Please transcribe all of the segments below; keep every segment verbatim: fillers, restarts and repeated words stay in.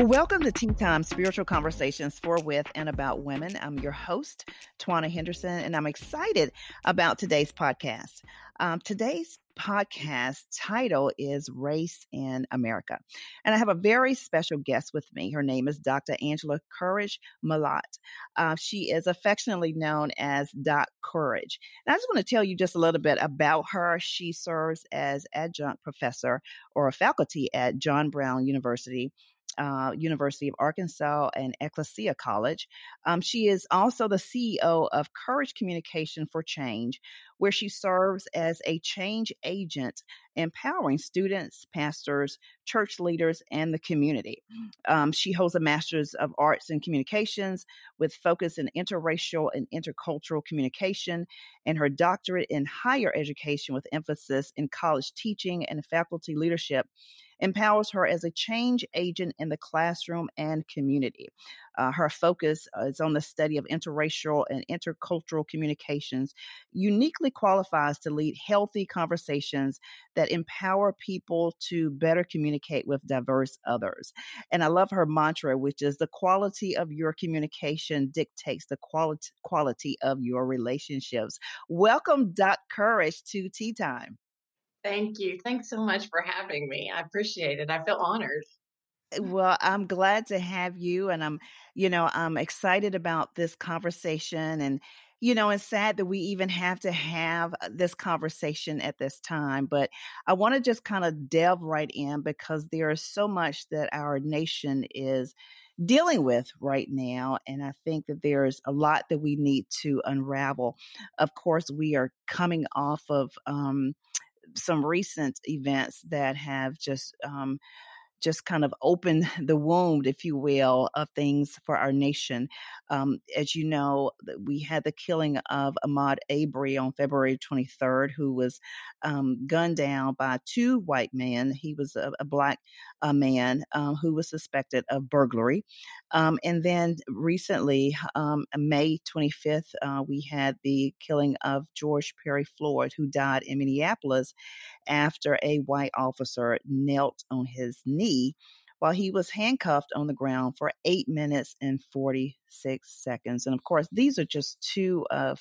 Well, welcome to Tea Time Spiritual Conversations for, with, and about women. I'm your host, Tuana Henderson, and I'm excited about today's podcast. Um, today's podcast title is Race in America. And I have a very special guest with me. Her name is Doctor Angela Courage Malott. Uh, she is affectionately known as Doc Courage. And I just want to tell you just a little bit about her. She serves as adjunct professor or a faculty at John Brown University, Uh, University of Arkansas, and Ecclesia College. Um, she is also the C E O of Courage Communication for Change, where she serves as a change agent, empowering students, pastors, church leaders, and the community. Um, she holds a Master's of Arts in Communications with focus in interracial and intercultural communication, and her doctorate in higher education with emphasis in college teaching and faculty leadership empowers her as a change agent in the classroom and community. Uh, her focus is on the study of interracial and intercultural communications, uniquely qualifies to lead healthy conversations that empower people to better communicate with diverse others. And I love her mantra, which is the quality of your communication dictates the quality quality of your relationships. Welcome, Doc Courage, to Tea Time. Thank you. Thanks so much for having me. I appreciate it. I feel honored. Well, I'm glad to have you, and I'm, you know, I'm excited about this conversation, and, you know, it's sad that we even have to have this conversation at this time, but I want to just kind of delve right in because there is so much that our nation is dealing with right now. And I think that there's a lot that we need to unravel. Of course, we are coming off of um, some recent events that have just um, just kind of opened the wound, if you will, of things for our nation. Um, as you know, we had the killing of Ahmaud Arbery on February twenty-third, who was um, gunned down by two white men. He was a, a black uh, man um, who was suspected of burglary. Um, and then recently, um, May twenty-fifth, uh, we had the killing of George Perry Floyd, who died in Minneapolis after a white officer knelt on his knee while he was handcuffed on the ground for eight minutes and forty-six seconds. And of course, these are just two of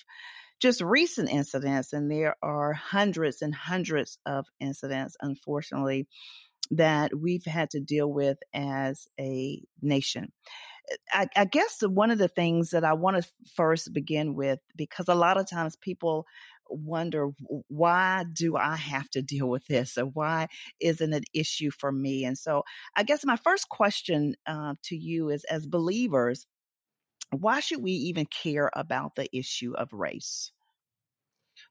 just recent incidents, and there are hundreds and hundreds of incidents, unfortunately, that we've had to deal with as a nation. I, I guess one of the things that I want to first begin with, because a lot of times people wonder, why do I have to deal with this? Or why isn't it an issue for me? And so I guess my first question uh, to you is, as believers, why should we even care about the issue of race?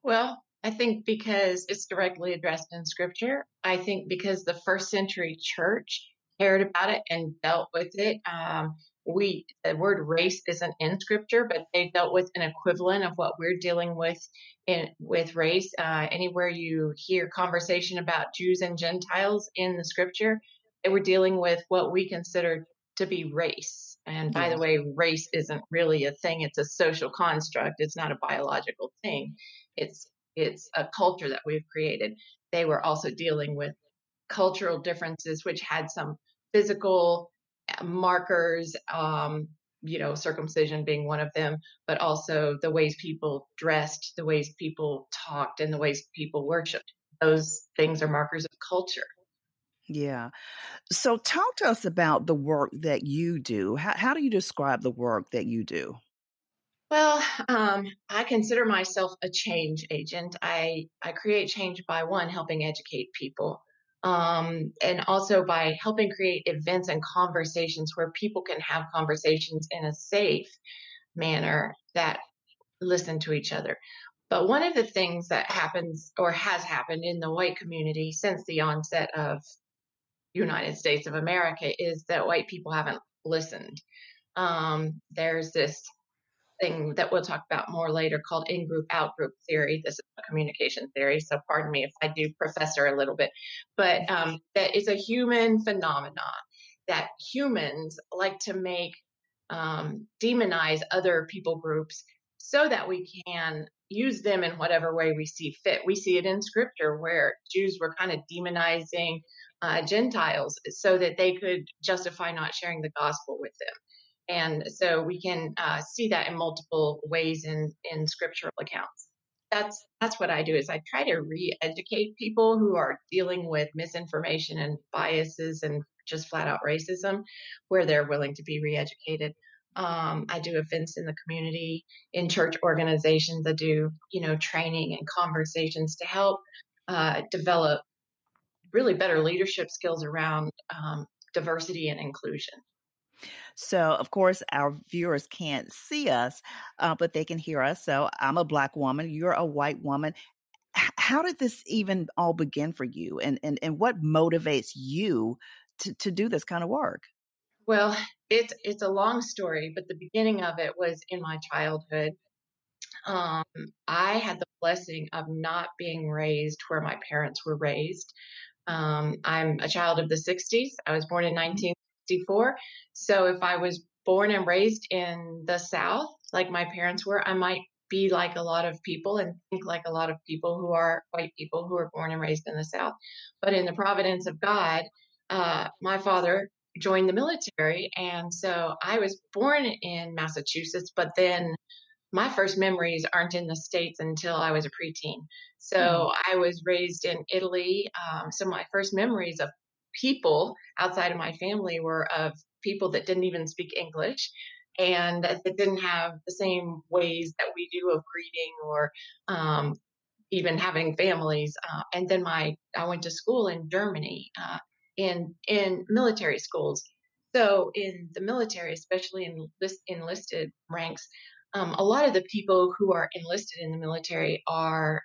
Well, I think because it's directly addressed in Scripture. I think because the first century church cared about it and dealt with it. Um, we the word race isn't in Scripture, but they dealt with an equivalent of what we're dealing with in with race. Uh, anywhere you hear conversation about Jews and Gentiles in the Scripture, they were dealing with what we consider to be race. And by the way, race isn't really a thing. It's a social construct. It's not a biological thing. It's It's a culture that we've created. They were also dealing with cultural differences, which had some physical markers, um, you know, circumcision being one of them, but also the ways people dressed, the ways people talked, and the ways people worshiped. Those things are markers of culture. Yeah. So talk to us about the work that you do. How, how do you describe the work that you do? Well, um, I consider myself a change agent. I, I create change by, one, helping educate people, um, and also by helping create events and conversations where people can have conversations in a safe manner that listen to each other. But one of the things that happens or has happened in the white community since the onset of United States of America is that white people haven't listened. Um, there's this thing that we'll talk about more later called in-group, out-group theory. This is a communication theory, so pardon me if I do professor a little bit, but um, that is a human phenomenon that humans like to make, um, demonize other people groups so that we can use them in whatever way we see fit. We see it in scripture where Jews were kind of demonizing uh, Gentiles so that they could justify not sharing the gospel with them. And so we can uh, see that in multiple ways in, in scriptural accounts. That's that's what I do, is I try to re-educate people who are dealing with misinformation and biases and just flat out racism where they're willing to be re-educated. Um, I do events in the community, in church organizations. I do, you know, training and conversations to help uh, develop really better leadership skills around um, diversity and inclusion. So, of course, our viewers can't see us, uh, but they can hear us. So I'm a Black woman. You're a white woman. H- how did this even all begin for you? And and, and what motivates you to, to do this kind of work? Well, it's it's a long story, but the beginning of it was in my childhood. Um, I had the blessing of not being raised where my parents were raised. Um, I'm a child of the sixties. I was born in nineteen sixty-four. So if I was born and raised in the South, like my parents were, I might be like a lot of people and think like a lot of people who are white people who are born and raised in the South. But in the providence of God, uh, my father joined the military. And so I was born in Massachusetts, but then my first memories aren't in the States until I was a preteen. So mm-hmm. I was raised in Italy. Um, so my first memories of people outside of my family were of people that didn't even speak English and that didn't have the same ways that we do of greeting or um, even having families. Uh, and then my I went to school in Germany, uh, in in military schools. So in the military, especially in list, enlisted ranks, um, a lot of the people who are enlisted in the military are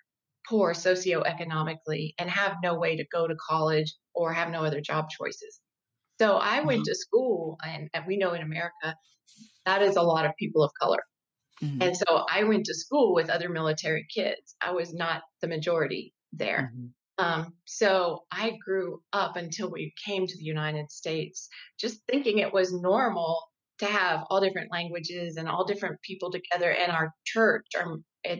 poor socioeconomically and have no way to go to college or have no other job choices. So I went mm-hmm. to school, and, and we know in America, that is a lot of people of color. Mm-hmm. And so I went to school with other military kids. I was not the majority there. Mm-hmm. Um, so I grew up until we came to the United States, just thinking it was normal to have all different languages and all different people together. And our church our,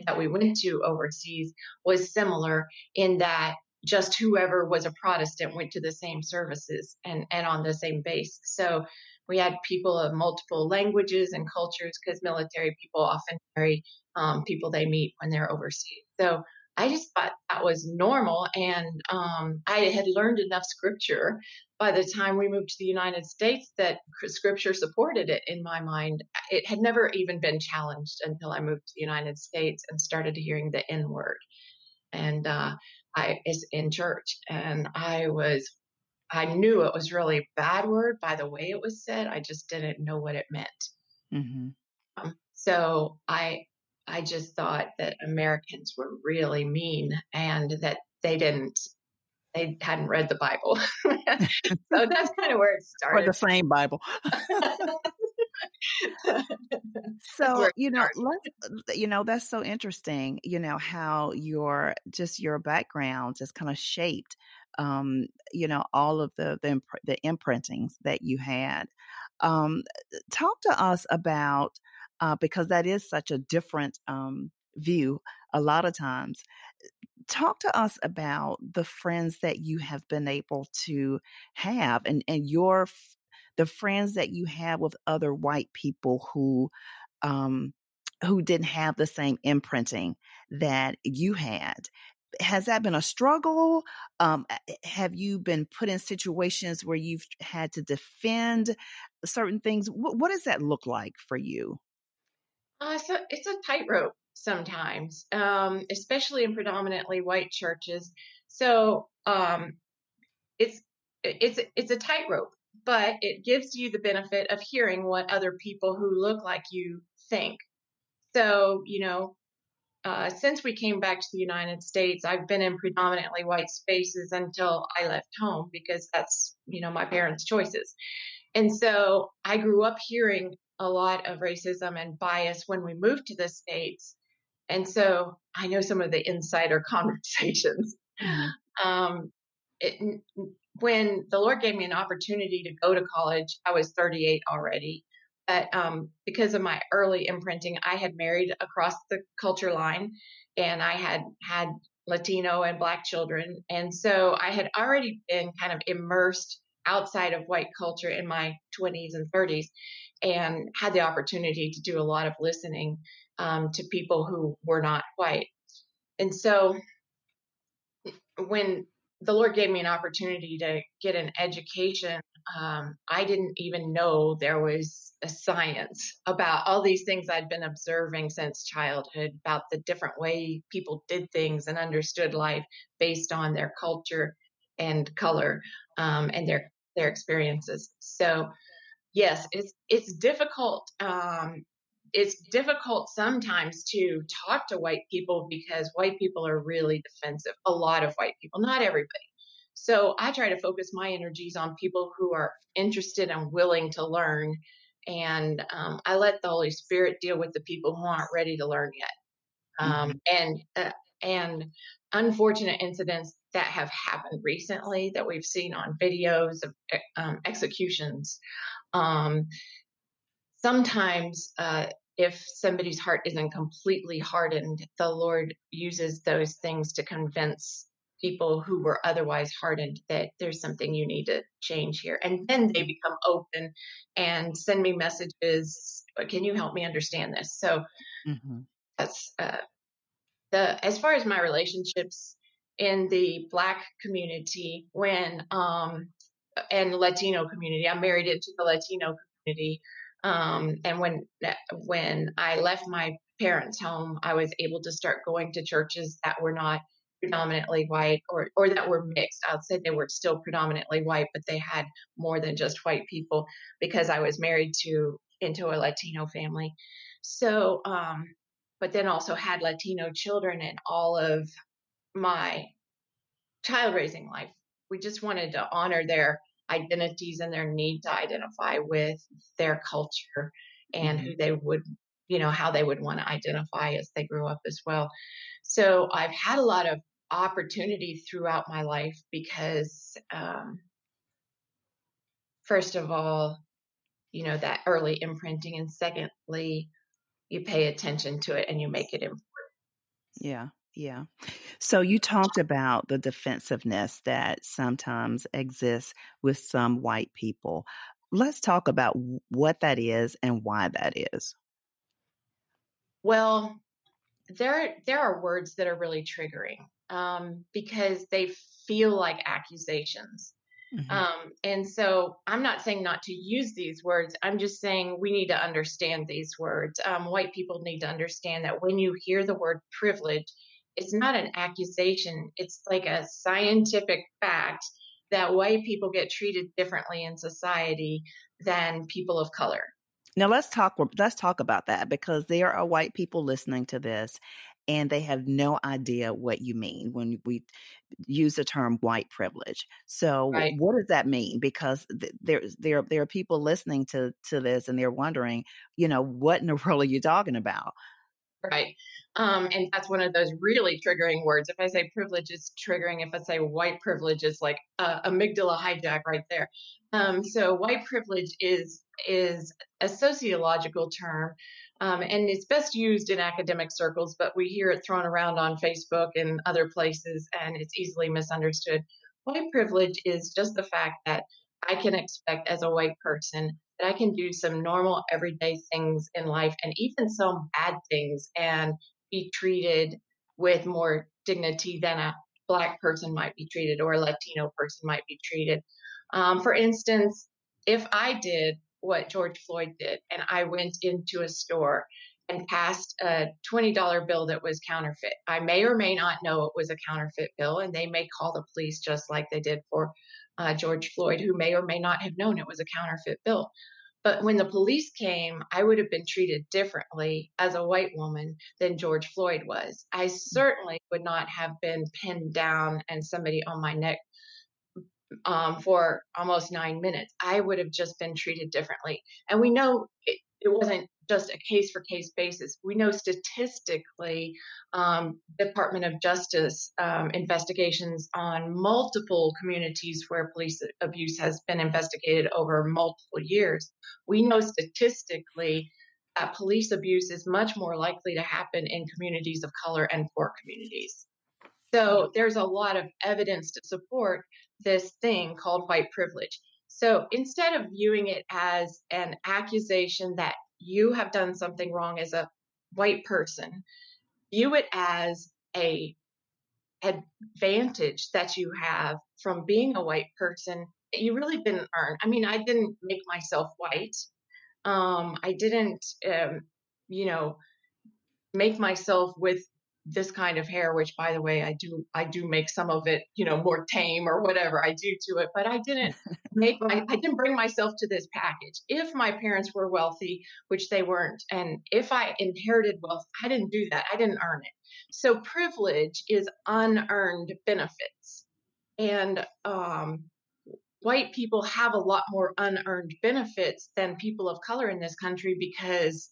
that we went to overseas was similar in that just whoever was a Protestant went to the same services and, and on the same base. So we had people of multiple languages and cultures because military people often marry um, people they meet when they're overseas. So I just thought that was normal. And um, I had learned enough scripture by the time we moved to the United States that scripture supported it in my mind. It had never even been challenged until I moved to the United States and started hearing the N word. And uh, I is in church, and I was, I knew it was really a bad word by the way it was said. I just didn't know what it meant. Mm-hmm. Um, so I, I just thought that Americans were really mean and that they didn't, they hadn't read the Bible. So that's kind of where it started. Or the same Bible. So, you know, let's, you know, that's so interesting, you know, how your, just your background just kind of shaped, um, you know, all of the, the, imp- the imprintings that you had. Um, talk to us about, uh, because that is such a different, um, view a lot of times. Talk to us about the friends that you have been able to have and, and your f- the friends that you have with other white people who, um, who didn't have the same imprinting that you had. Has that been a struggle? Um, have you been put in situations where you've had to defend certain things? What, what does that look like for you? Uh, so it's a tightrope sometimes, um, especially in predominantly white churches. So um, it's it's it's a tightrope. But it gives you the benefit of hearing what other people who look like you think. So, you know, uh, since we came back to the United States, I've been in predominantly white spaces until I left home because that's, you know, my parents' choices. And so I grew up hearing a lot of racism and bias when we moved to the States. And so I know some of the insider conversations. Mm-hmm. Um, it, When the Lord gave me an opportunity to go to college, I was thirty-eight already. But um, because of my early imprinting, I had married across the culture line, and I had had Latino and Black children. And so I had already been kind of immersed outside of white culture in my twenties and thirties, and had the opportunity to do a lot of listening um, to people who were not white. And so when the Lord gave me an opportunity to get an education, um, I didn't even know there was a science about all these things I'd been observing since childhood, about the different way people did things and understood life based on their culture and color um, and their their experiences. So yes, it's it's difficult. Um, it's difficult sometimes to talk to white people because white people are really defensive. A lot of white people, not everybody. So I try to focus my energies on people who are interested and willing to learn. And um, I let the Holy Spirit deal with the people who aren't ready to learn yet. Um, and uh, and unfortunate incidents that have happened recently that we've seen on videos of um, executions. Um, sometimes uh, if somebody's heart isn't completely hardened, the Lord uses those things to convince people who were otherwise hardened that there's something you need to change here. And then they become open and send me messages. Can you help me understand this? So mm-hmm. that's uh, the, as far as my relationships in the Black community, when, um, and Latino community, I married into the Latino community. Um, and when, when I left my parents' home, I was able to start going to churches that were not predominantly white, or, or that were mixed. I'd say they were still predominantly white, but they had more than just white people because I was married to, into a Latino family. So, um, but then also had Latino children in all of my child raising life. We just wanted to honor their identities and their need to identify with their culture and mm-hmm. who they would, you know, how they would want to identify as they grew up as well. So I've had a lot of opportunity throughout my life because, um, first of all, you know, that early imprinting, and secondly, you pay attention to it and you make it important. Yeah. Yeah. So you talked about the defensiveness that sometimes exists with some white people. Let's talk about what that is and why that is. Well, there there are words that are really triggering um, because they feel like accusations. Mm-hmm. Um, and so I'm not saying not to use these words. I'm just saying we need to understand these words. Um, white people need to understand that when you hear the word privilege, it's not an accusation. It's like a scientific fact that white people get treated differently in society than people of color. Now let's talk, let's talk about that, because there are white people listening to this and they have no idea what you mean when we use the term white privilege. So right. What does that mean? Because th- there, there, there are people listening to, to this and they're wondering, you know, what in the world are you talking about? Right. Um, and that's one of those really triggering words. If I say privilege, it's triggering. If I say white privilege, it's like uh, amygdala hijack right there. Um, so white privilege is is a sociological term, um, and it's best used in academic circles, but we hear it thrown around on Facebook and other places, and it's easily misunderstood. White privilege is just the fact that I can expect as a white person that I can do some normal everyday things in life and even some bad things and be treated with more dignity than a Black person might be treated or a Latino person might be treated. Um, for instance, if I did what George Floyd did and I went into a store and passed a twenty dollar bill that was counterfeit, I may or may not know it was a counterfeit bill, and they may call the police just like they did for Uh, George Floyd, who may or may not have known it was a counterfeit bill. But when the police came, I would have been treated differently as a white woman than George Floyd was. I certainly would not have been pinned down and somebody on my neck um, for almost nine minutes. I would have just been treated differently. And we know it, it wasn't just a case-for-case basis. We know statistically, um, Department of Justice um, investigations on multiple communities where police abuse has been investigated over multiple years. We know statistically that police abuse is much more likely to happen in communities of color and poor communities. So there's a lot of evidence to support this thing called white privilege. So instead of viewing it as an accusation that you have done something wrong as a white person, view it as a advantage that you have from being a white person that you really didn't earn. I mean, I didn't make myself white. Um, I didn't, um, you know, make myself with this kind of hair, which, by the way, I do, I do make some of it, you know, more tame or whatever I do to it, but I didn't make my, I didn't bring myself to this package. If my parents were wealthy, which they weren't, and if I inherited wealth, I didn't do that. I didn't earn it. So privilege is unearned benefits. And, um, white people have a lot more unearned benefits than people of color in this country because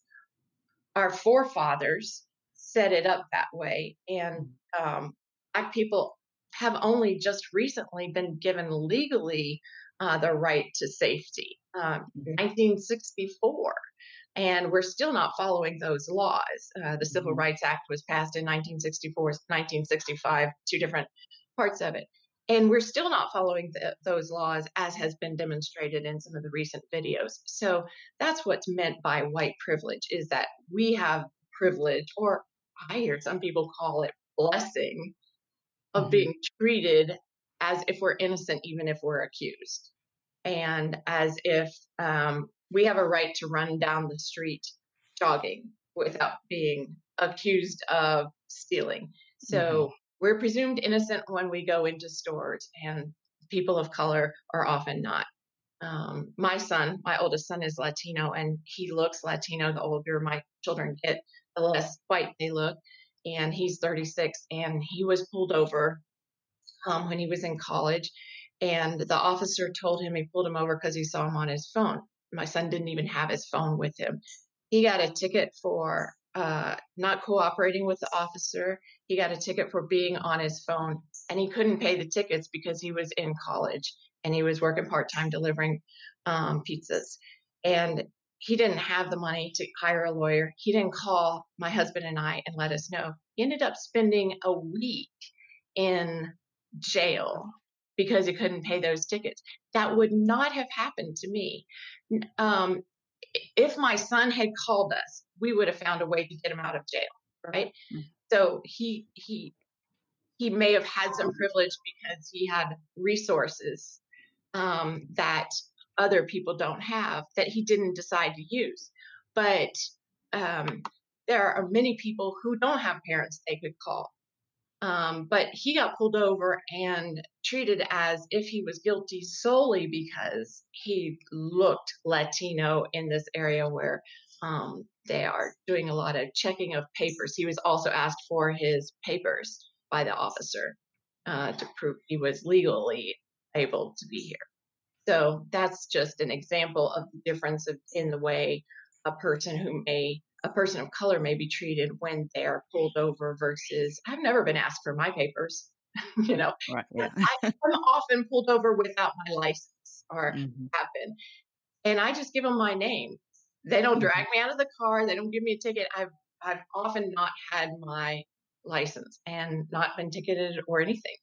our forefathers set it up that way. And um, Black people have only just recently been given legally uh, the right to safety, um, nineteen sixty-four. And we're still not following those laws. Uh, the Civil Rights Act was passed in nineteen sixty-four, nineteen sixty-five, two different parts of it. And we're still not following the, those laws, as has been demonstrated in some of the recent videos. So that's what's meant by white privilege, is that we have privilege, or I hear some people call it blessing, of mm-hmm. being treated as if we're innocent, even if we're accused, and as if um, we have a right to run down the street jogging without being accused of stealing. So mm-hmm. we're presumed innocent when we go into stores, and people of color are often not. Um, my son, my oldest son, is Latino, and he looks Latino. The older my children get, the less white they look. And he's thirty-six, and he was pulled over um, when he was in college. And the officer told him he pulled him over because he saw him on his phone. My son didn't even have his phone with him. He got a ticket for uh, not cooperating with the officer. He got a ticket for being on his phone, and he couldn't pay the tickets because he was in college and he was working part-time delivering um, pizzas. And he didn't have the money to hire a lawyer. He didn't call my husband and I and let us know. He ended up spending a week in jail because he couldn't pay those tickets. That would not have happened to me. Um, if my son had called us, we would have found a way to get him out of jail, right? Mm-hmm. So he he he may have had some privilege because he had resources um, that other people don't have, that he didn't decide to use. But um, there are many people who don't have parents they could call. Um, but he got pulled over and treated as if he was guilty solely because he looked Latino in this area where um, they are doing a lot of checking of papers. He was also asked for his papers by the officer uh, to prove he was legally able to be here. So that's just an example of the difference of, in the way a person who may, a person of color may be treated when they are pulled over versus, I've never been asked for my papers, you know, right, yeah. I'm often pulled over without my license or mm-hmm. happen. And I just give them my name. They don't drag me out of the car. They don't give me a ticket. I've, I've often not had my license and not been ticketed or anything.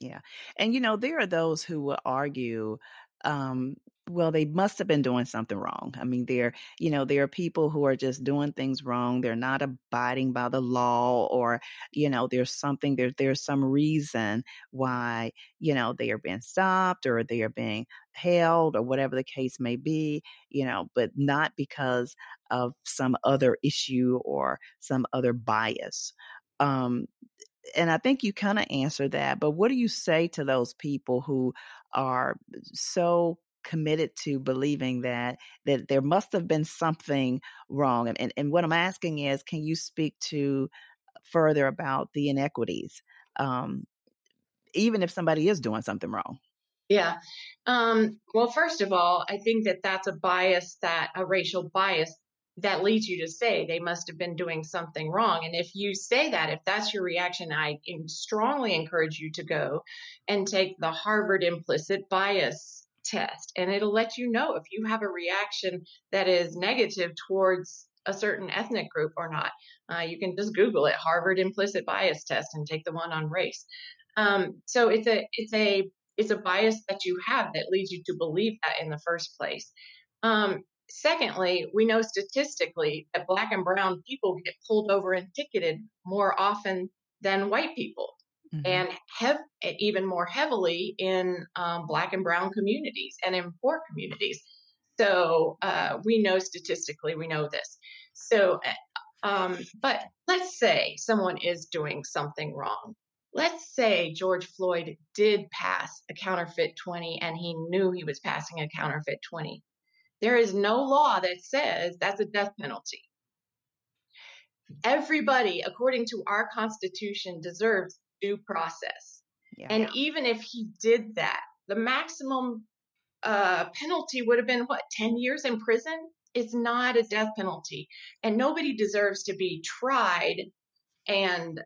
Yeah. And, you know, there are those who will argue, um, well, they must have been doing something wrong. I mean, there, you know, there are people who are just doing things wrong. They're not abiding by the law, or, you know, there's something there, there's some reason why, you know, they are being stopped or they are being held or whatever the case may be, you know, but not because of some other issue or some other bias. Um, And I think you kind of answered that, but what do you say to those people who are so committed to believing that that there must have been something wrong? And, and, and what I'm asking is, can you speak to further about the inequities, um, even if somebody is doing something wrong? Yeah. Um, well, first of all, I think that that's a bias, that a racial bias that leads you to say they must have been doing something wrong. And if you say that, if that's your reaction, I strongly encourage you to go and take the Harvard implicit bias test. And it'll let you know if you have a reaction that is negative towards a certain ethnic group or not. Uh, you can just Google it, Harvard implicit bias test, and take the one on race. Um, so it's a it's a it's a bias that you have that leads you to believe that in the first place. Um, Secondly, we know statistically that Black and brown people get pulled over and ticketed more often than white people, mm-hmm. and have even more heavily in um, Black and brown communities and in poor communities. So uh, we know statistically, we know this. So, um, but let's say someone is doing something wrong. Let's say George Floyd did pass a counterfeit twenty and he knew he was passing a counterfeit twenty. There is no law that says that's a death penalty. Everybody, according to our Constitution, deserves due process. Yeah. And even if he did that, the maximum uh, penalty would have been, what, ten years in prison? It's not a death penalty. And nobody deserves to be tried and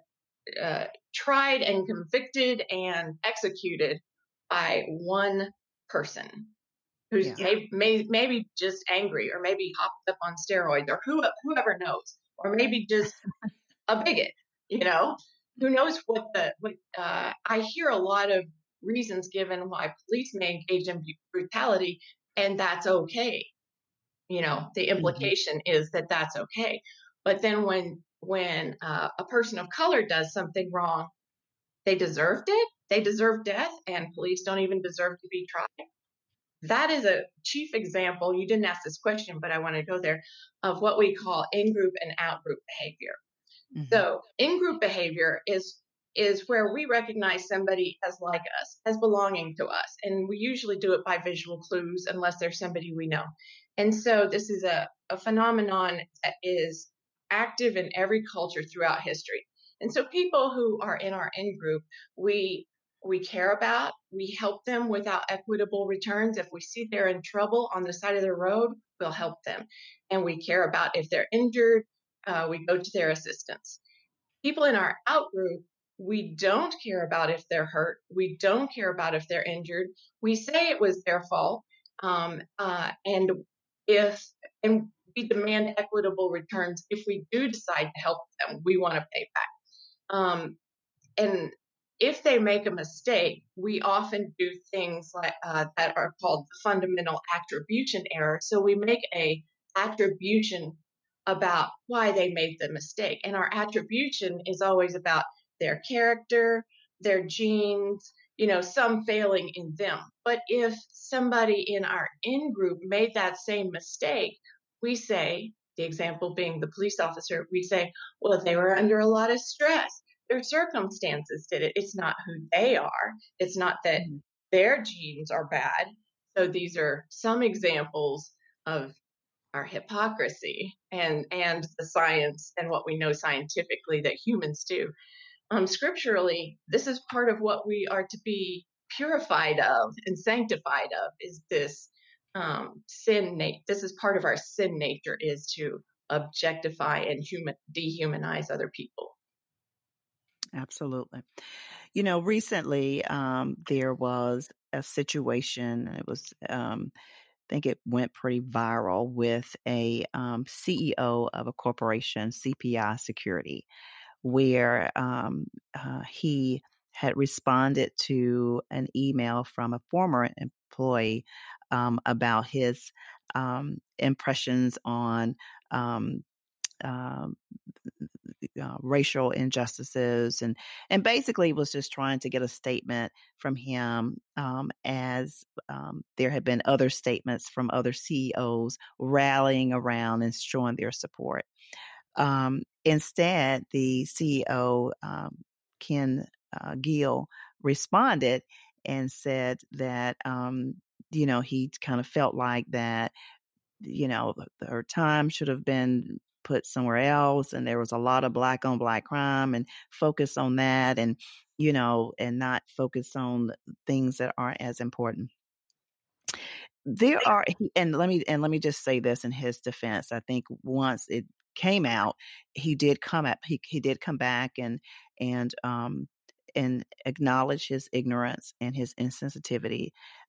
uh, tried and convicted and executed by one person. Who's yeah. may, may, maybe just angry, or maybe hopped up on steroids, or who, whoever knows, or maybe just a bigot. You know, who knows what the? What, uh, I hear a lot of reasons given why police may engage in brutality, and that's okay. You know, the implication mm-hmm. is that that's okay. But then when when uh, a person of color does something wrong, they deserved it. They deserve death, and police don't even deserve to be tried. That is a chief example, you didn't ask this question, but I want to go there, of what we call in-group and out-group behavior. Mm-hmm. So in-group behavior is is where we recognize somebody as like us, as belonging to us. And we usually do it by visual clues, unless there's somebody we know. And so this is a, a phenomenon that is active in every culture throughout history. And so people who are in our in-group, we we care about, we help them without equitable returns. If we see they're in trouble on the side of the road, we'll help them. And we care about if they're injured, uh, we go to their assistance. People in our out group, we don't care about if they're hurt. We don't care about if they're injured. We say it was their fault. Um, uh, and if, and we demand equitable returns. If we do decide to help them, we want to pay back. Um, and, If they make a mistake, we often do things like, uh, that are called the fundamental attribution error. So we make a attribution about why they made the mistake. And our attribution is always about their character, their genes, you know, some failing in them. But if somebody in our in-group made that same mistake, we say, the example being the police officer, we say, well, they were under a lot of stress. Their circumstances did it. It's not who they are. It's not that their genes are bad. So these are some examples of our hypocrisy and, and the science and what we know scientifically that humans do. Um, scripturally, this is part of what we are to be purified of and sanctified of, is this um, sin. Na- this is part of our sin nature, is to objectify and human- dehumanize other people. Absolutely. You know, recently um, there was a situation, it was, um, I think it went pretty viral, with a um, C E O of a corporation, C P I Security, where um, uh, he had responded to an email from a former employee um, about his um, impressions on um Um, uh, racial injustices, and and basically was just trying to get a statement from him, um, as um, there had been other statements from other C E Os rallying around and showing their support. Um, instead, the C E O, um, Ken uh, Gill, responded and said that, um, you know, he kind of felt like that, you know, her time should have been put somewhere else, and there was a lot of black on black crime, and focus on that, and, you know, and not focus on things that aren't as important. there are, and let me, and let me just say this in his defense. I think once it came out, he did come at, he, he did come back and, and, um, and acknowledge his ignorance and his insensitivity,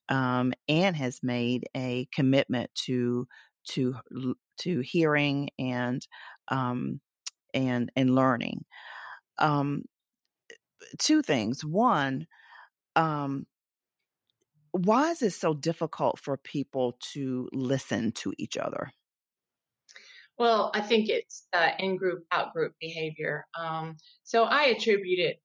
um, and has made a commitment to, to, to hearing and, um, and, and learning. Um, two things. One, um, why is it so difficult for people to listen to each other? Well, I think it's uh, in-group, out-group behavior. Um, so I attribute it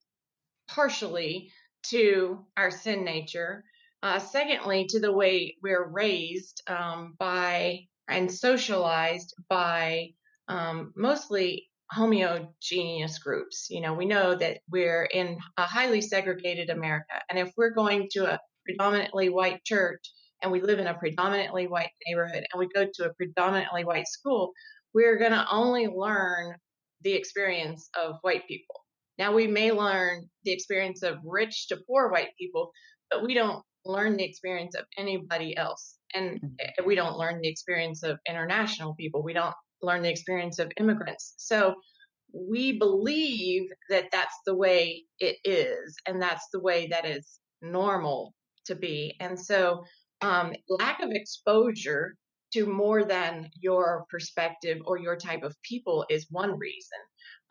partially to our sin nature. Uh, secondly, to the way we're raised um, by and socialized by um, mostly homogeneous groups. You know, we know that we're in a highly segregated America. And if we're going to a predominantly white church and we live in a predominantly white neighborhood and we go to a predominantly white school, we're going to only learn the experience of white people. Now, we may learn the experience of rich to poor white people, but we don't learn the experience of anybody else. And we don't learn the experience of international people. We don't learn the experience of immigrants. So we believe that that's the way it is, and that's the way that is normal to be. And so um, lack of exposure to more than your perspective or your type of people is one reason.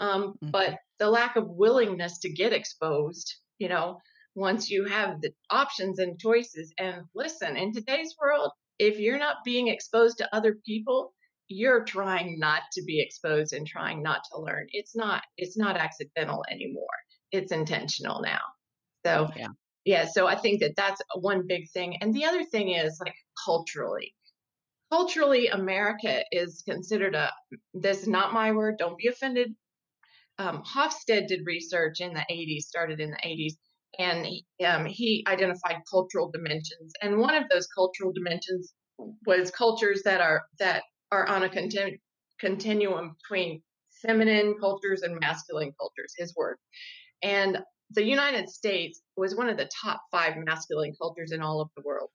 Um, mm-hmm. But the lack of willingness to get exposed, you know, once you have the options and choices. And listen, in today's world, if you're not being exposed to other people, you're trying not to be exposed and trying not to learn. It's not, it's not accidental anymore. It's intentional now. So, yeah. Yeah, so I think that that's one big thing. And the other thing is like culturally. Culturally, America is considered a, this is not my word, don't be offended. Um, Hofstede did research in the eighties, started in the eighties, and he, um, he identified cultural dimensions. And one of those cultural dimensions was cultures that are, that are on a continu- continuum between feminine cultures and masculine cultures, his word. And the United States was one of the top five masculine cultures in all of the world.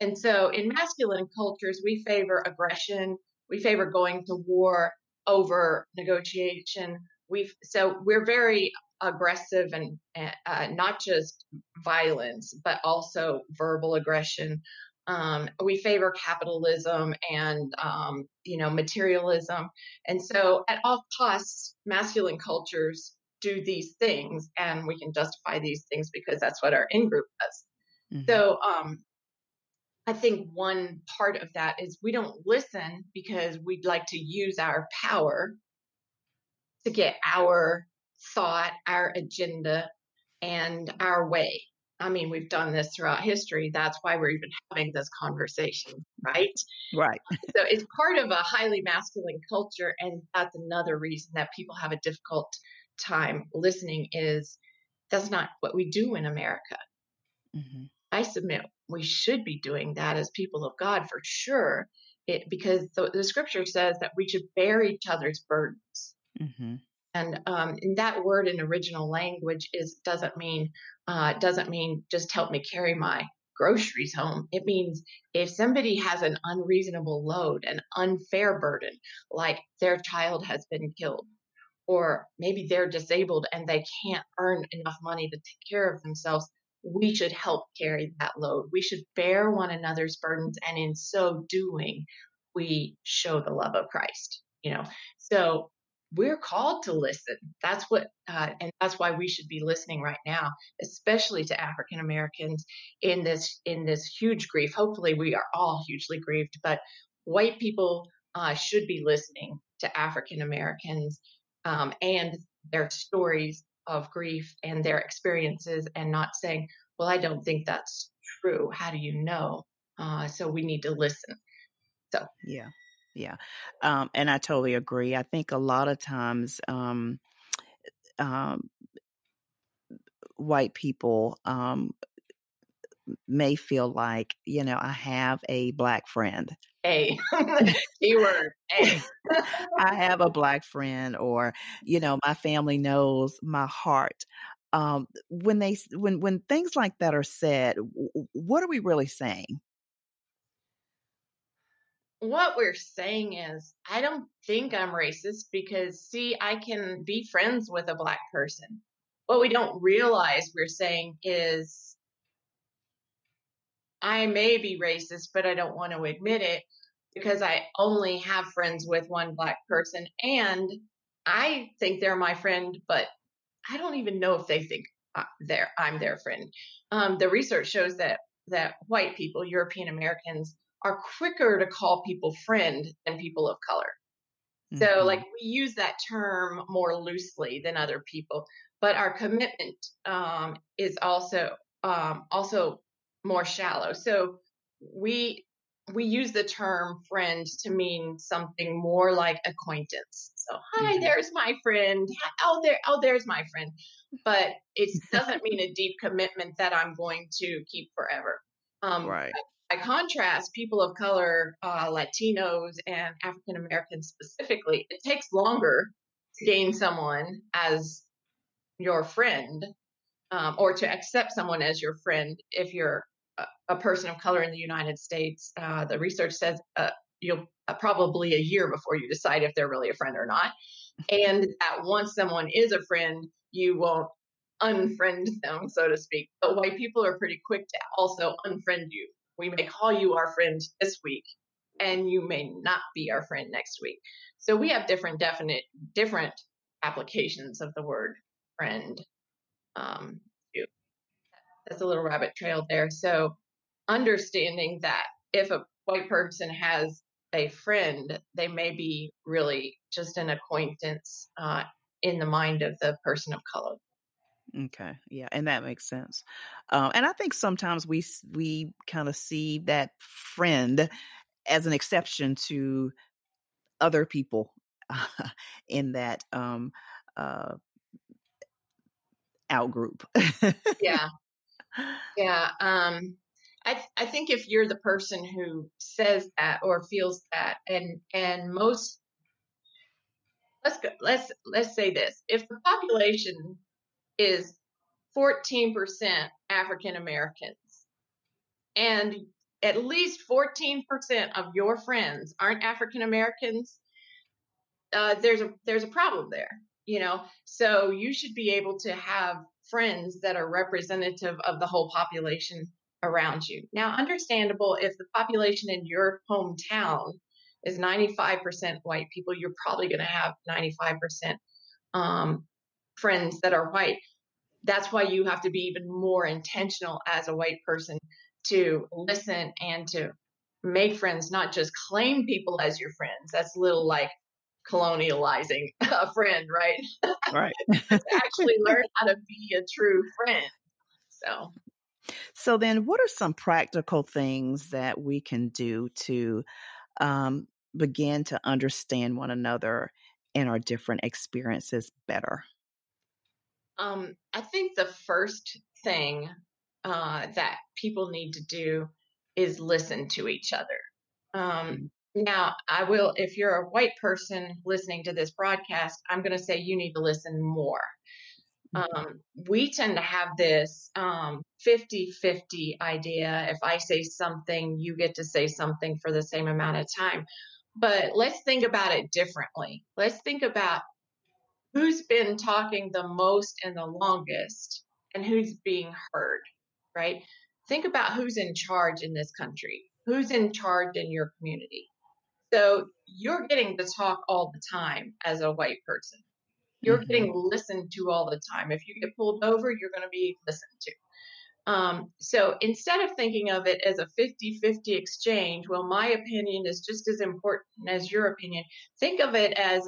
And so in masculine cultures, we favor aggression. We favor going to war over negotiation. We've, so we're very aggressive and uh, not just violence, but also verbal aggression. Um, we favor capitalism and, um, you know, materialism. And so at all costs, masculine cultures do these things, and we can justify these things because that's what our in-group does. Mm-hmm. So um, I think one part of that is we don't listen because we'd like to use our power to get our thought, our agenda, and our way. I mean, we've done this throughout history. That's why we're even having this conversation, right? Right. So it's part of a highly masculine culture, and that's another reason that people have a difficult time listening is that's not what we do in America. Mm-hmm. I submit we should be doing that as people of God for sure, it, because the, the scripture says that we should bear each other's burdens. Mm-hmm. And, um, and that word in original language is doesn't mean uh, doesn't mean just help me carry my groceries home. It means if somebody has an unreasonable load, an unfair burden, like their child has been killed, or maybe they're disabled and they can't earn enough money to take care of themselves, we should help carry that load. We should bear one another's burdens. And in so doing, we show the love of Christ, you know. So we're called to listen. That's what, uh, and that's why we should be listening right now, especially to African Americans in this, in this huge grief. Hopefully we are all hugely grieved, but white people uh, should be listening to African Americans Um, and their stories of grief and their experiences, and not saying, well, I don't think that's true. How do you know? Uh, so we need to listen. So, yeah, yeah. Um, and I totally agree. I think a lot of times um, um, white people um, may feel like, you know, I have a Black friend. A keyword. A. I have a Black friend, or you know, my family knows my heart. Um, when they when when things like that are said, what are we really saying? what we're saying is, I don't think I'm racist because, see, I can be friends with a Black person. What we don't realize we're saying is, I may be racist, but I don't want to admit it because I only have friends with one Black person. And I think they're my friend, but I don't even know if they think they're, I'm their friend. Um, the research shows that that white people, European Americans, are quicker to call people friend than people of color. Mm-hmm. So like we use that term more loosely than other people, but our commitment um, is also um, also more shallow. So we we use the term friend to mean something more like acquaintance. So hi, mm-hmm. there's my friend. Oh, there, oh, there's my friend. But it doesn't mean a deep commitment that I'm going to keep forever. Um, right. By contrast, people of color, uh, Latinos and African Americans specifically, it takes longer to gain someone as your friend, um, or to accept someone as your friend. If you're a, a person of color in the United States, uh, the research says uh, you'll uh, probably a year before you decide if they're really a friend or not. And that once someone is a friend, you won't unfriend them, so to speak. But white people are pretty quick to also unfriend you. We may call you our friend this week, and you may not be our friend next week. So we have different definite, different applications of the word friend. Um, that's a little rabbit trail there. So understanding that if a white person has a friend, they may be really just an acquaintance uh, in the mind of the person of color. Okay. Yeah. And that makes sense. Um, and I think sometimes we, we kind of see that friend as an exception to other people uh, in that um, uh, out group. Yeah. Yeah. Um, I, th- I think if you're the person who says that or feels that, and, and most, let's go, let's, let's say this, if the population is fourteen percent African Americans, and at least fourteen percent of your friends aren't African Americans, uh, there's a there's a problem there, you know. So you should be able to have friends that are representative of the whole population around you. Now, understandable, if the population in your hometown is ninety-five percent white people, you're probably going to have ninety-five percent um, friends that are white. That's why you have to be even more intentional as a white person to listen and to make friends, not just claim people as your friends. That's a little like colonializing a friend, right? Right. Actually learn how to be a true friend. So. So then what are some practical things that we can do to um, begin to understand one another and our different experiences better? Um, I think the first thing uh, that people need to do is listen to each other. Um, now, I will, if you're a white person listening to this broadcast, I'm going to say you need to listen more. Um, we tend to have this um, fifty-fifty idea. If I say something, you get to say something for the same amount of time. But let's think about it differently. Let's think about who's been talking the most and the longest, and who's being heard, right? Think about who's in charge in this country, who's in charge in your community. So you're getting the talk all the time as a white person. You're mm-hmm. getting listened to all the time. If you get pulled over, you're going to be listened to. Um, so instead of thinking of it as a fifty-fifty exchange, well, my opinion is just as important as your opinion, think of it as,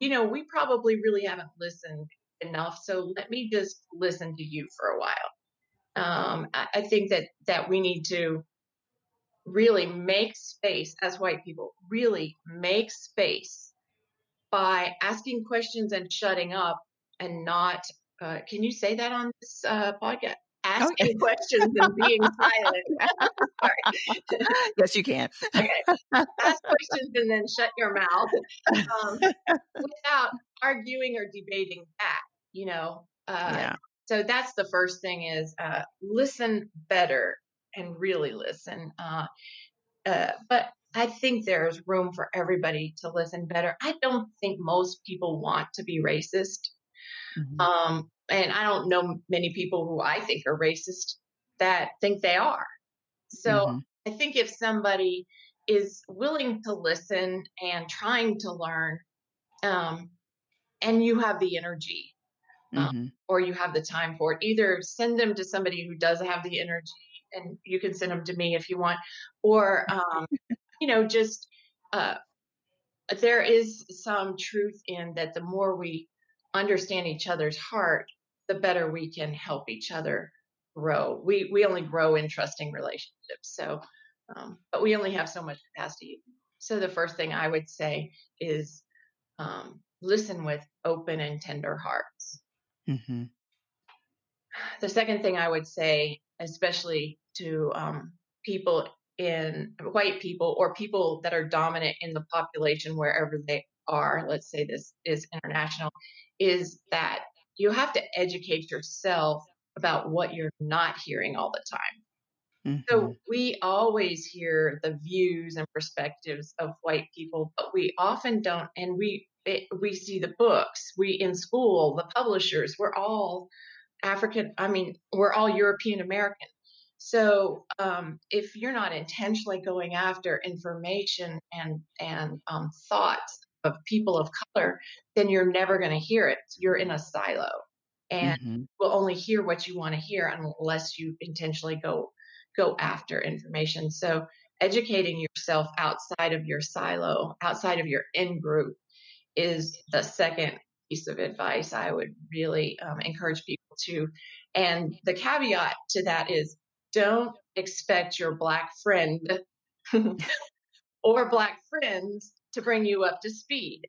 you know, we probably really haven't listened enough, so let me just listen to you for a while. Um, I, I think that, that we need to really make space as white people, really make space by asking questions and shutting up and not, uh, can you say that on this uh, podcast? Asking okay. questions and being silent. Sorry. Yes, you can. Okay. Ask questions and then shut your mouth um, without arguing or debating back, you know. Uh, yeah. So that's the first thing is uh, listen better and really listen. Uh, uh, but I think there's room for everybody to listen better. I don't think most people want to be racist. Mm-hmm. Um, and I don't know many people who I think are racist that think they are. So mm-hmm. I think if somebody is willing to listen and trying to learn, um, and you have the energy, um, mm-hmm. or you have the time for it, either send them to somebody who does have the energy, and you can send them to me if you want, or, um, you know, just, uh, there is some truth in that the more we understand each other's heart, the better we can help each other grow. We, we only grow in trusting relationships. So, um, but we only have so much capacity. So the first thing I would say is, um, listen with open and tender hearts. Mm-hmm. The second thing I would say, especially to um, people in white people or people that are dominant in the population, wherever they are, let's say this is international, is that you have to educate yourself about what you're not hearing all the time. Mm-hmm. So we always hear the views and perspectives of white people, but we often don't. And we, it, we see the books, we in school, the publishers, we're all African, I mean, we're all European American. So um, if you're not intentionally going after information and and um, thoughts of people of color, then you're never going to hear it. You're in a silo, and mm-hmm. you will only hear what you want to hear unless you intentionally go go after information. So educating yourself outside of your silo, outside of your in-group, is the second piece of advice I would really um, encourage people to. And the caveat to that is, don't expect your Black friend or Black friends to bring you up to speed.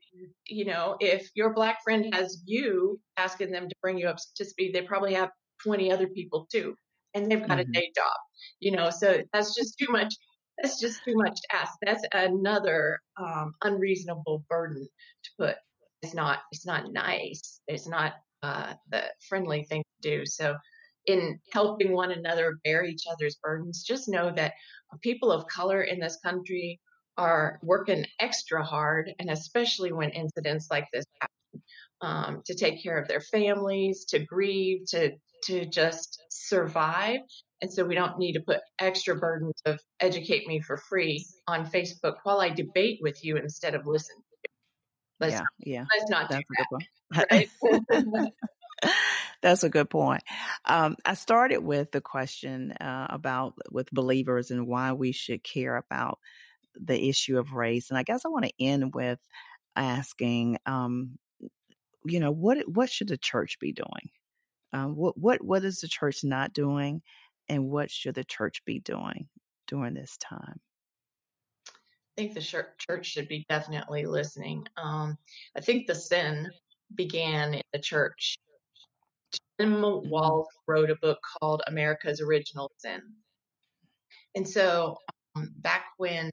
You know, if your Black friend has you asking them to bring you up to speed, they probably have twenty other people too, and they've got mm-hmm. a day job. You know, so that's just too much. That's just too much to ask. That's another um, unreasonable burden to put. It's not. It's not nice. It's not uh, the friendly thing to do. So, in helping one another bear each other's burdens, just know that people of color in this country are working extra hard, and especially when incidents like this happen, um, to take care of their families, to grieve, to to just survive. And so we don't need to put extra burdens of educate me for free on Facebook while I debate with you instead of listen to you. Let's, yeah, yeah. Let's not That's do a that. Good one. Right? That's a good point. Um, I started with the question uh, about with believers and why we should care about the issue of race. And I guess I want to end with asking, um, you know, what what should the church be doing? Uh, what what what is the church not doing, and what should the church be doing during this time? I think the church should be definitely listening. Um, I think the sin began in the church. Jim Wallis wrote a book called America's Original Sin. And so um, back when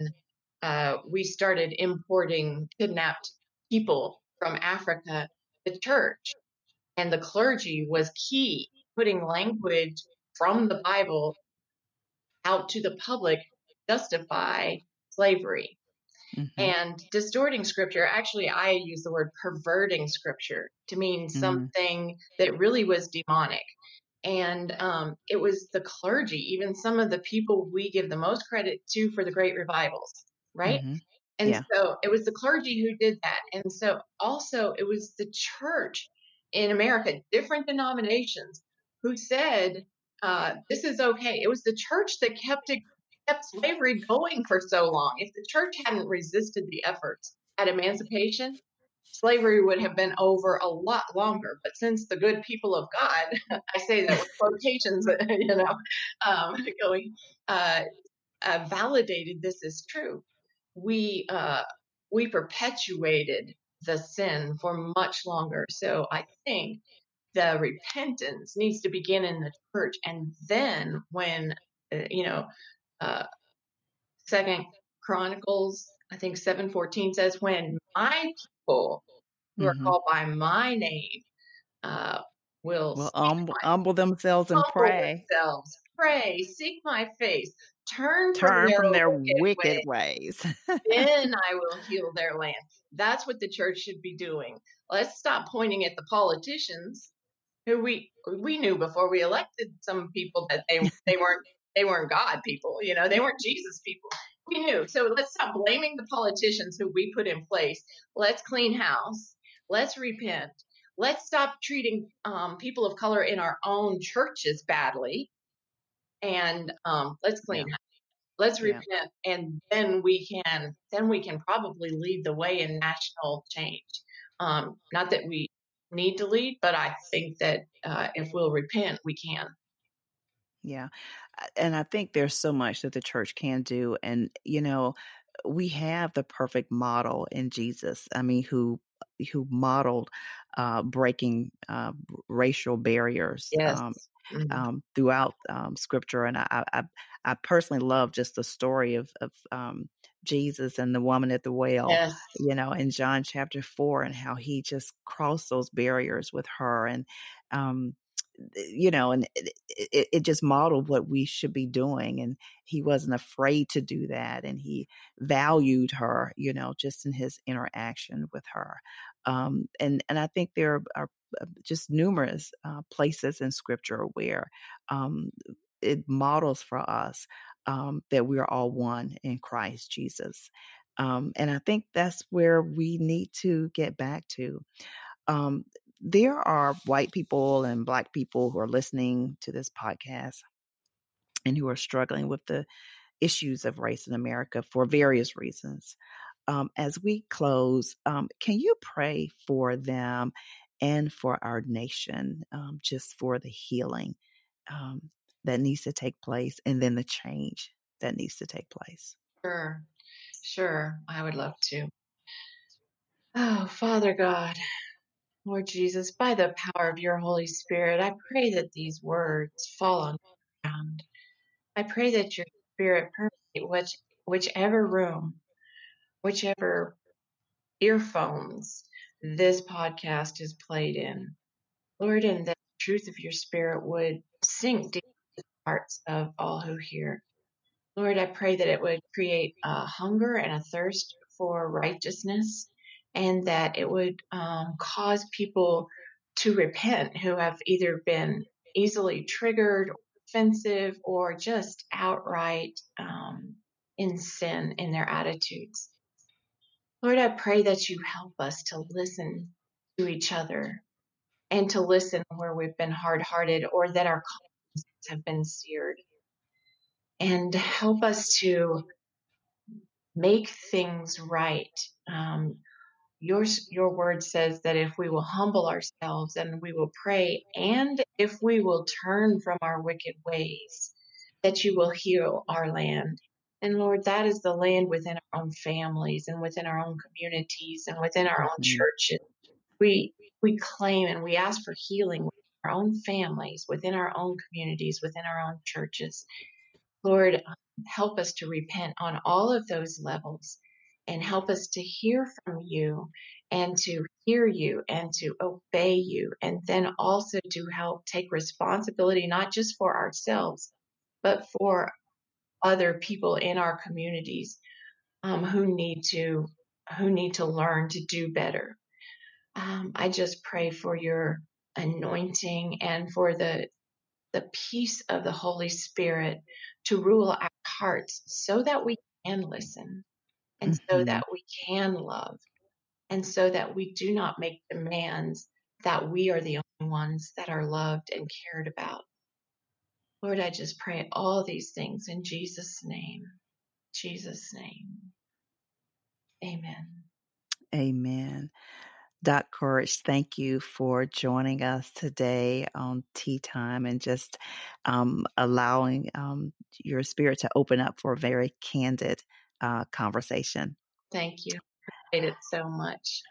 uh, we started importing kidnapped people from Africa, the church and the clergy was key, putting language from the Bible out to the public to justify slavery mm-hmm. and distorting scripture. Actually, I use the word perverting scripture to mean mm-hmm. something that really was demonic. And um, it was the clergy, even some of the people we give the most credit to for the great revivals, right? Mm-hmm. And yeah. so it was the clergy who did that. And so also it was the church in America, different denominations, who said, uh, this is okay. It was the church that kept it kept slavery going for so long. If the church hadn't resisted the efforts at emancipation, slavery would have been over a lot longer. But since the good people of God, I say that with quotations, you know, um, going, uh, uh, validated this is true. We uh, we perpetuated the sin for much longer. So I think the repentance needs to begin in the church, and then when uh, you know. Uh, Second Chronicles, I think seven fourteen says, when my people who mm-hmm. are called by my name uh, will, will humble, humble themselves and humble pray, themselves, pray, seek my face, Turn, Turn from, from their wicked ways. ways. Then I will heal their land. That's what the church should be doing. Let's stop pointing at the politicians who we we knew before we elected some people that they they weren't they weren't God people, you know, they weren't Jesus people. We knew. So let's stop blaming the politicians who we put in place. Let's clean house. Let's repent. Let's stop treating um, people of color in our own churches badly. And um, let's clean yeah. up. Let's yeah. repent, and then we can then we can probably lead the way in national change. Um, not that we need to lead, but I think that uh, if we'll repent, we can. Yeah, and I think there's so much that the church can do, and you know, we have the perfect model in Jesus. I mean, who who modeled uh, breaking uh, racial barriers. Yes. Um, Mm-hmm. Um, throughout um, scripture. And I, I I personally love just the story of, of um, Jesus and the woman at the well, yes. you know, in John chapter four, and how he just crossed those barriers with her. And, um, you know, and it, it, it just modeled what we should be doing. And he wasn't afraid to do that. And he valued her, you know, just in his interaction with her. Um, and, and I think there are just numerous uh, places in scripture where um, it models for us um, that we are all one in Christ Jesus. Um, and I think that's where we need to get back to. Um, there are white people and Black people who are listening to this podcast and who are struggling with the issues of race in America for various reasons. Um, as we close, um, can you pray for them and for our nation, um, just for the healing um, that needs to take place, and then the change that needs to take place? Sure, sure. I would love to. Oh, Father God, Lord Jesus, by the power of your Holy Spirit, I pray that these words fall on the ground. I pray that your Spirit permeate which, whichever room, whichever earphones this podcast is played in, Lord, and that the truth of your Spirit would sink deep into the hearts of all who hear. Lord, I pray that it would create a hunger and a thirst for righteousness, and that it would um, cause people to repent who have either been easily triggered, or offensive, or just outright um, in sin in their attitudes. Lord, I pray that you help us to listen to each other, and to listen where we've been hard-hearted or that our consciences have been seared. And help us to make things right. Um, your, your word says that if we will humble ourselves and we will pray, and if we will turn from our wicked ways, that you will heal our land. And Lord, that is the land within our own families and within our own communities and within our own churches. We we claim and we ask for healing within our own families, within our own communities, within our own churches. Lord, help us to repent on all of those levels, and help us to hear from you and to hear you and to obey you, and then also to help take responsibility, not just for ourselves, but for other people in our communities um, who need to who need to learn to do better. Um, I just pray for your anointing and for the the peace of the Holy Spirit to rule our hearts, so that we can listen, and mm-hmm. so that we can love, and so that we do not make demands that we are the only ones that are loved and cared about. Lord, I just pray all these things in Jesus' name, Jesus' name. Amen. Amen. Doc Courage, thank you for joining us today on Tea Time, and just um, allowing um, your Spirit to open up for a very candid uh, conversation. Thank you. It so much.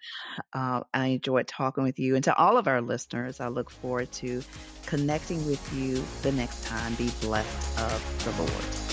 Uh, I enjoyed talking with you. And to all of our listeners, I look forward to connecting with you the next time. Be blessed of the Lord.